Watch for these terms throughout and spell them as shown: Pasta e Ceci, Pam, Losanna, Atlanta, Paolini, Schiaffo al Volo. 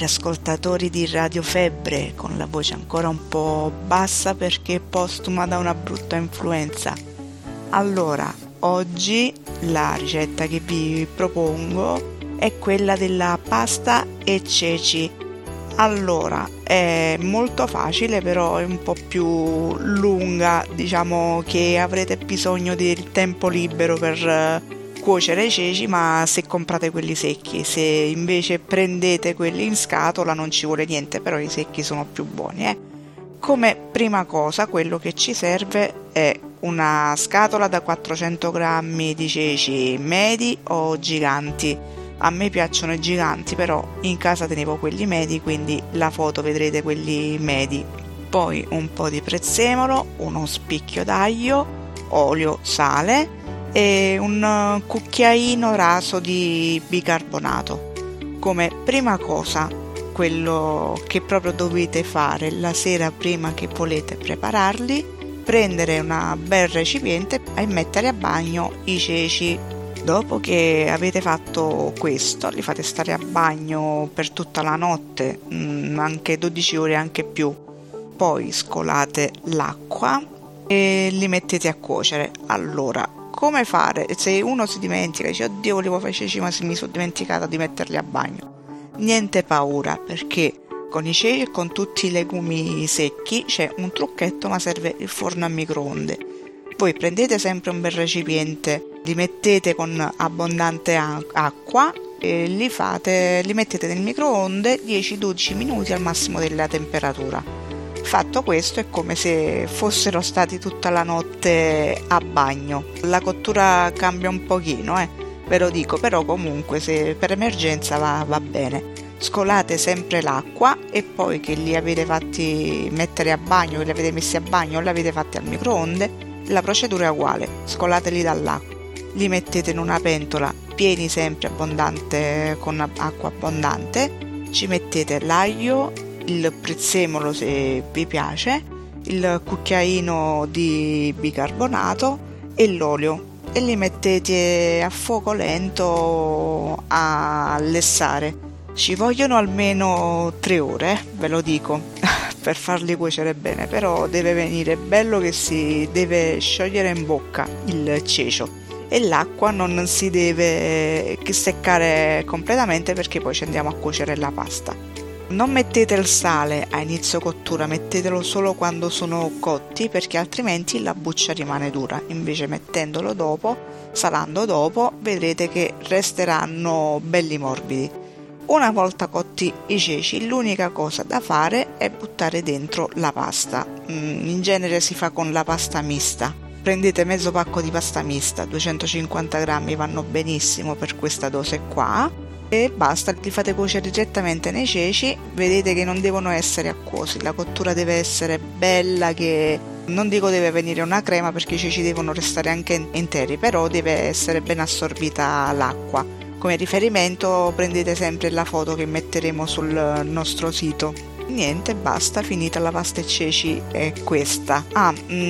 cari ascoltatori di Radio Febbre, con la voce ancora un po' bassa perché postuma da una brutta influenza. Allora, oggi la ricetta che vi propongo è quella della pasta e ceci. Allora, è molto facile, però è un po' più lunga, diciamo che avrete bisogno del tempo libero per cuocere i ceci, ma se comprate quelli secchi. Se invece prendete quelli in scatola non ci vuole niente, però i secchi sono più buoni, eh. Come prima cosa, quello che ci serve è una scatola da 400 grammi di ceci medi o giganti. A me piacciono i giganti, però in casa tenevo quelli medi, quindi la foto vedrete quelli medi. Poi un po' di prezzemolo, uno spicchio d'aglio, olio, sale e un cucchiaino raso di bicarbonato. Come prima cosa, quello che proprio dovete fare la sera prima che volete prepararli, prendere un bel recipiente e mettere a bagno i ceci. Dopo che avete fatto questo, li fate stare a bagno per tutta la notte, anche 12 ore, anche più. Poi scolate l'acqua e li mettete a cuocere. Allora, come fare? Se uno si dimentica, dice oddio volevo fare i ceci ma mi sono dimenticata di metterli a bagno. Niente paura, perché con i ceci e con tutti i legumi secchi c'è un trucchetto, ma serve il forno a microonde. Voi prendete sempre un bel recipiente, li mettete con abbondante acqua e li mettete nel microonde 10-12 minuti al massimo della temperatura. Fatto questo è come se fossero stati tutta la notte a bagno. La cottura cambia un pochino, ve lo dico, però comunque se per emergenza va bene. Scolate sempre l'acqua e poi che li avete fatti mettere a bagno, che li avete messi a bagno o li avete fatti al microonde, la procedura è uguale, scolateli dall'acqua, li mettete in una pentola, pieni sempre abbondante, con acqua abbondante, ci mettete l'aglio, il prezzemolo se vi piace, il cucchiaino di bicarbonato e l'olio e li mettete a fuoco lento a lessare. Ci vogliono almeno 3 ore, ve lo dico, per farli cuocere bene, però deve venire bello che si deve sciogliere in bocca il cecio e l'acqua non si deve seccare completamente, perché poi ci andiamo a cuocere la pasta. Non mettete il sale a inizio cottura, mettetelo solo quando sono cotti, perché altrimenti la buccia rimane dura. Invece mettendolo dopo, salando dopo, vedrete che resteranno belli morbidi. Una volta cotti i ceci, l'unica cosa da fare è buttare dentro la pasta. In genere si fa con la pasta mista. Prendete mezzo pacco di pasta mista, 250 grammi vanno benissimo per questa dose qua, e basta, li fate cuocere direttamente nei ceci. Vedete che non devono essere acquosi, la cottura deve essere bella, che non dico deve venire una crema perché i ceci devono restare anche interi, però deve essere ben assorbita l'acqua. Come riferimento prendete sempre la foto che metteremo sul nostro sito. Niente, basta, finita la pasta e ceci è questa.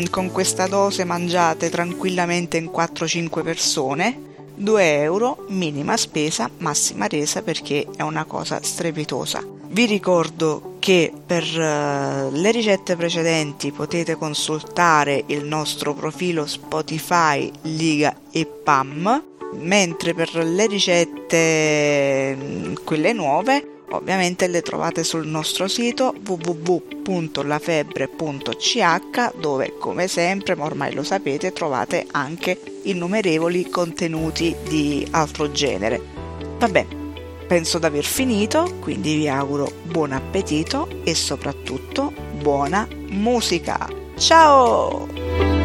Con questa dose mangiate tranquillamente in 4-5 persone, 2 euro, minima spesa, massima resa, perché è una cosa strepitosa. Vi ricordo che per le ricette precedenti potete consultare il nostro profilo Spotify Liga e Pam, mentre per le ricette, quelle nuove, ovviamente le trovate sul nostro sito www.lafebbre.ch, dove come sempre, ma ormai lo sapete, trovate anche innumerevoli contenuti di altro genere. Vabbè, penso di aver finito, quindi vi auguro buon appetito e soprattutto buona musica. Ciao!